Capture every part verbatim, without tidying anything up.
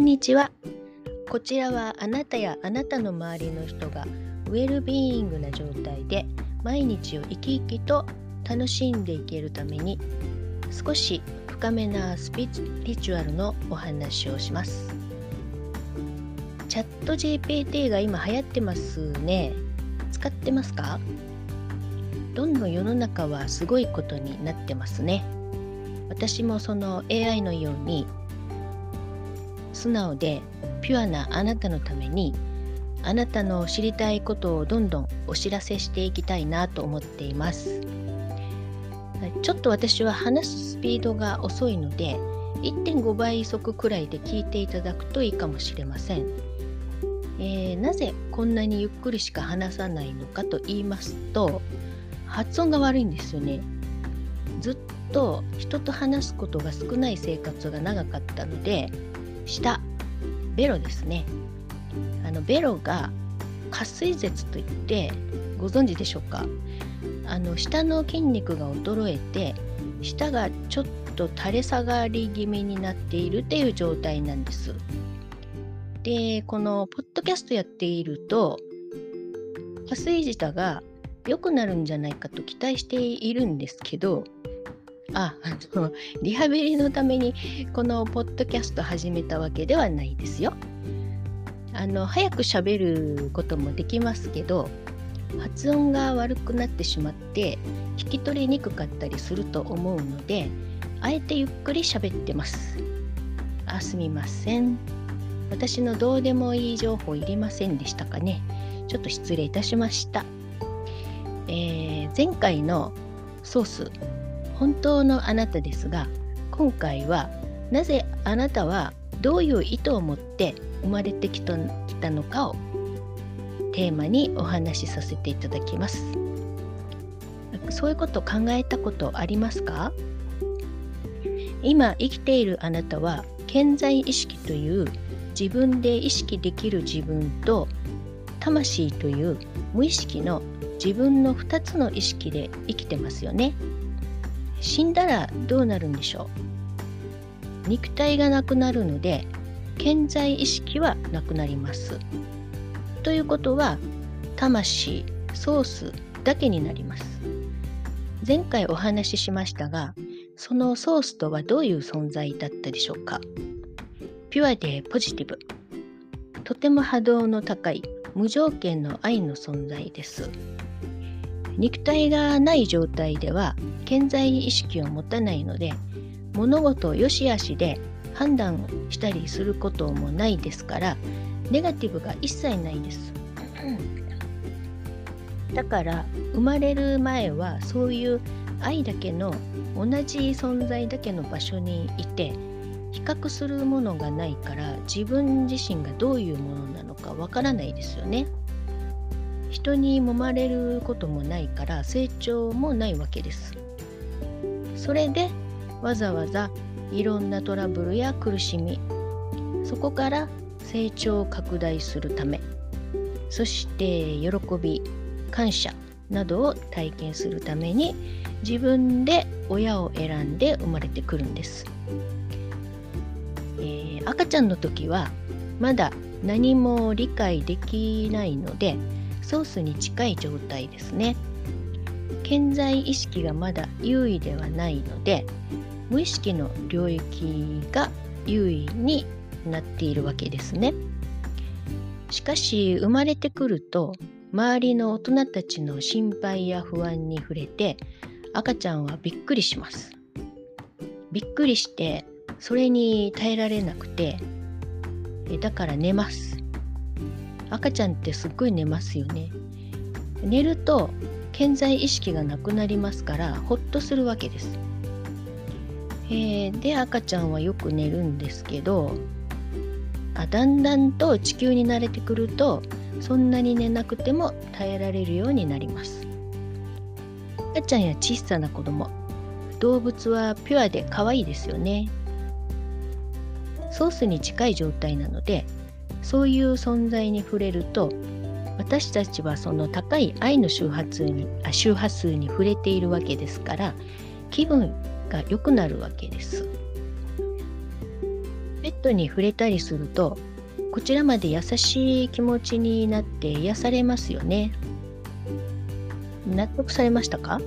んにちは。こちらはあなたやあなたの周りの人がウェルビーイングな状態で毎日を生き生きと楽しんでいけるために少し深めなスピリチュアルのお話をします。チャット ジーピーティー が今流行ってますね。使ってますか？どんどん世の中はすごいことになってますね。私もその エーアイ のように素直でピュアなあなたのためにあなたの知りたいことをどんどんお知らせしていきたいなと思っています。ちょっと私は話すスピードが遅いので いってんご 倍速くらいで聞いていただくといいかもしれません。えー、なぜこんなにゆっくりしか話さないのかと言いますと発音が悪いんですよね。ずっと人と話すことが少ない生活が長かったので舌、ベロですね。あのベロが下垂舌といってご存知でしょうか。あの舌の筋肉が衰えて舌がちょっと垂れ下がり気味になっているっていう状態なんです。で、このポッドキャストやっていると下垂舌が良くなるんじゃないかと期待しているんですけど、あ、あのリハビリのためにこのポッドキャスト始めたわけではないですよ。あの早く喋ることもできますけど発音が悪くなってしまって聞き取りにくかったりすると思うのであえてゆっくり喋ってます。あ、すみません。私のどうでもいい情報いりませんでしたかね。ちょっと失礼いたしました。えー、前回のソース本当のあなたですが今回はなぜあなたはどういう意図を持って生まれてきたのかをテーマにお話しさせていただきます。そういうこと考えたことありますか？今生きているあなたは潜在意識という自分で意識できる自分と魂という無意識の自分のふたつの意識で生きてますよね。死んだらどうなるんでしょう。肉体がなくなるので潜在意識はなくなります。ということは魂、ソースだけになります。前回お話ししましたがそのソースとはどういう存在だったでしょうか。ピュアでポジティブ、とても波動の高い無条件の愛の存在です。肉体がない状態では潜在意識を持たないので物事を良し悪しで判断したりすることもないですからネガティブが一切ないです。だから生まれる前はそういう愛だけの同じ存在だけの場所にいて比較するものがないから自分自身がどういうものなのかわからないですよね。人に揉まれることもないから成長もないわけです。それでわざわざいろんなトラブルや苦しみ、そこから成長を拡大するため、そして喜び、感謝などを体験するために自分で親を選んで生まれてくるんです。えー、赤ちゃんの時はまだ何も理解できないのでソースに近い状態ですね。潜在意識がまだ優位ではないので無意識の領域が優位になっているわけですね。しかし生まれてくると周りの大人たちの心配や不安に触れて赤ちゃんはびっくりします。びっくりしてそれに耐えられなくてだから寝ます。赤ちゃんってすっごい寝ますよね。寝ると潜在意識がなくなりますからほっとするわけです。えー、で赤ちゃんはよく寝るんですけどあだんだんと地球に慣れてくるとそんなに寝なくても耐えられるようになります。赤ちゃんや小さな子供、動物はピュアで可愛いですよね。ソースに近い状態なのでそういう存在に触れると私たちはその高い愛の周波数に、あ、周波数に触れているわけですから気分が良くなるわけです。ペットに触れたりすると、こちらまで優しい気持ちになって癒されますよね。納得されましたか？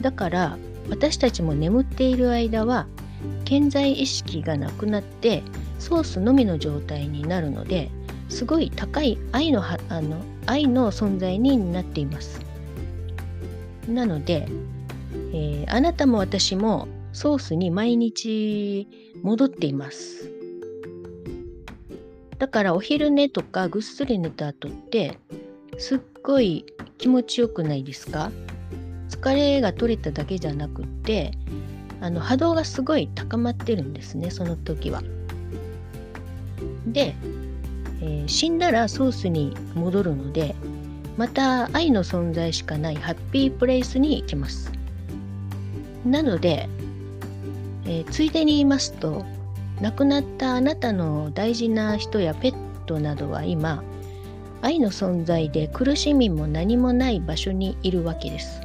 だから私たちも眠っている間は健在意識がなくなってソースのみの状態になるので、すごい高い愛 の, あの愛の存在になっています。なので、えー、あなたも私もソースに毎日戻っています。だからお昼寝とかぐっすり寝た後ってすっごい気持ちよくないですか？疲れが取れただけじゃなくって、あの波動がすごい高まってるんですね、その時は。で、えー、死んだらソースに戻るので、また愛の存在しかないハッピープレイスに行きます。なので、えー、ついでに言いますと、亡くなったあなたの大事な人やペットなどは今、愛の存在で苦しみも何もない場所にいるわけです。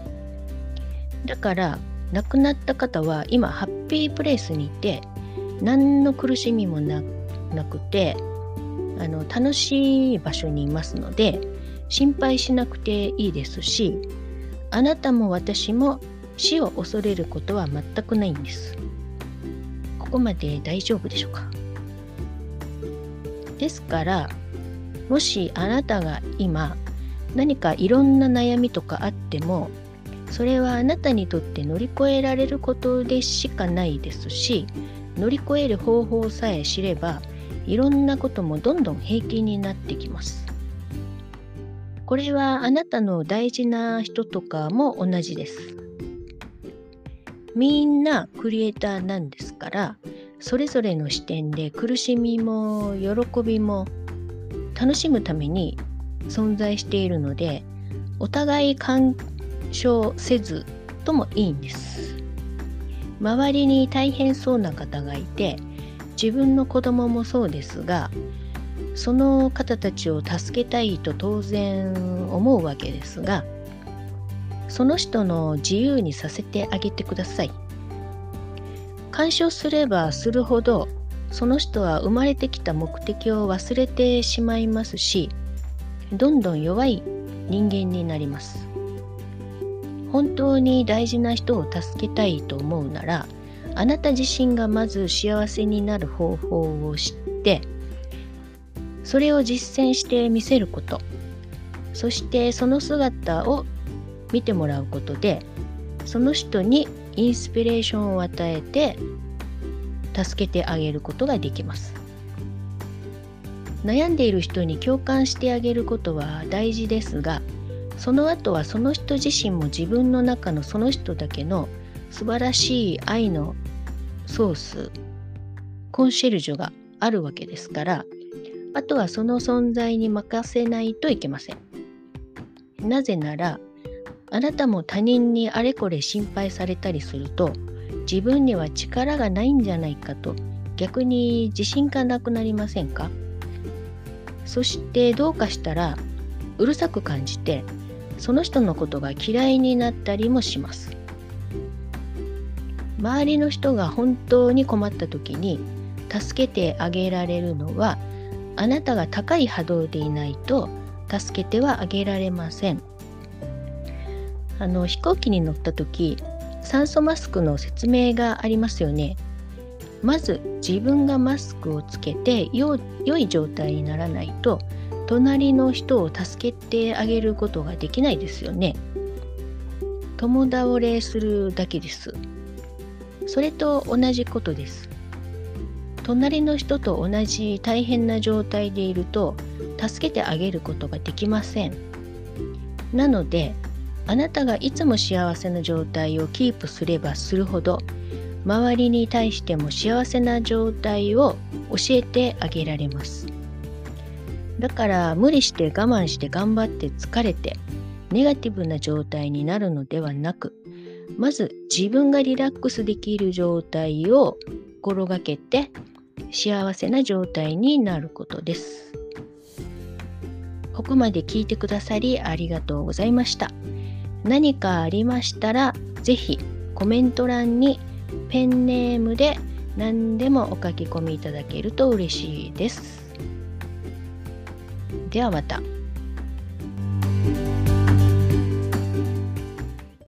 だから亡くなった方は今ハッピープレイスにいて、何の苦しみも な, なくてあの楽しい場所にいますので、心配しなくていいですし、あなたも私も死を恐れることは全くないんです。ここまで大丈夫でしょうか？ですから、もしあなたが今何かいろんな悩みとかあっても、それはあなたにとって乗り越えられることでしかないですし、乗り越える方法さえ知れば、いろんなこともどんどん平気になってきます。これはあなたの大事な人とかも同じです。みんなクリエイターなんですから、それぞれの視点で苦しみも喜びも楽しむために存在しているので、お互い関係干渉せずともいいんです。周りに大変そうな方がいて、自分の子供もそうですが、その方たちを助けたいと当然思うわけですが、その人の自由にさせてあげてください。干渉すればするほど、その人は生まれてきた目的を忘れてしまいますし、どんどん弱い人間になります。本当に大事な人を助けたいと思うなら、あなた自身がまず幸せになる方法を知って、それを実践して見せること、そしてその姿を見てもらうことで、その人にインスピレーションを与えて、助けてあげることができます。悩んでいる人に共感してあげることは大事ですが、その後はその人自身も自分の中のその人だけの素晴らしい愛のソース、コンシェルジュがあるわけですから、あとはその存在に任せないといけません。なぜなら、あなたも他人にあれこれ心配されたりすると、自分には力がないんじゃないかと、逆に自信がなくなりませんか？そしてどうかしたら、うるさく感じて、その人のことが嫌いになったりもします。周りの人が本当に困った時に助けてあげられるのは、あなたが高い波動でいないと助けてはあげられません。あの飛行機に乗った時、酸素マスクの説明がありますよね。まず自分がマスクをつけてよ、良い状態にならないと、隣の人を助けてあげることができないですよね。共倒れするだけです。それと同じことです。隣の人と同じ大変な状態でいると、助けてあげることができません。なので、あなたがいつも幸せな状態をキープすればするほど、周りに対しても幸せな状態を教えてあげられます。だから無理して我慢して頑張って疲れてネガティブな状態になるのではなく、まず自分がリラックスできる状態を心がけて幸せな状態になることです。ここまで聞いてくださりありがとうございました。何かありましたら、ぜひコメント欄にペンネームで何でもお書き込みいただけると嬉しいです。ではまた。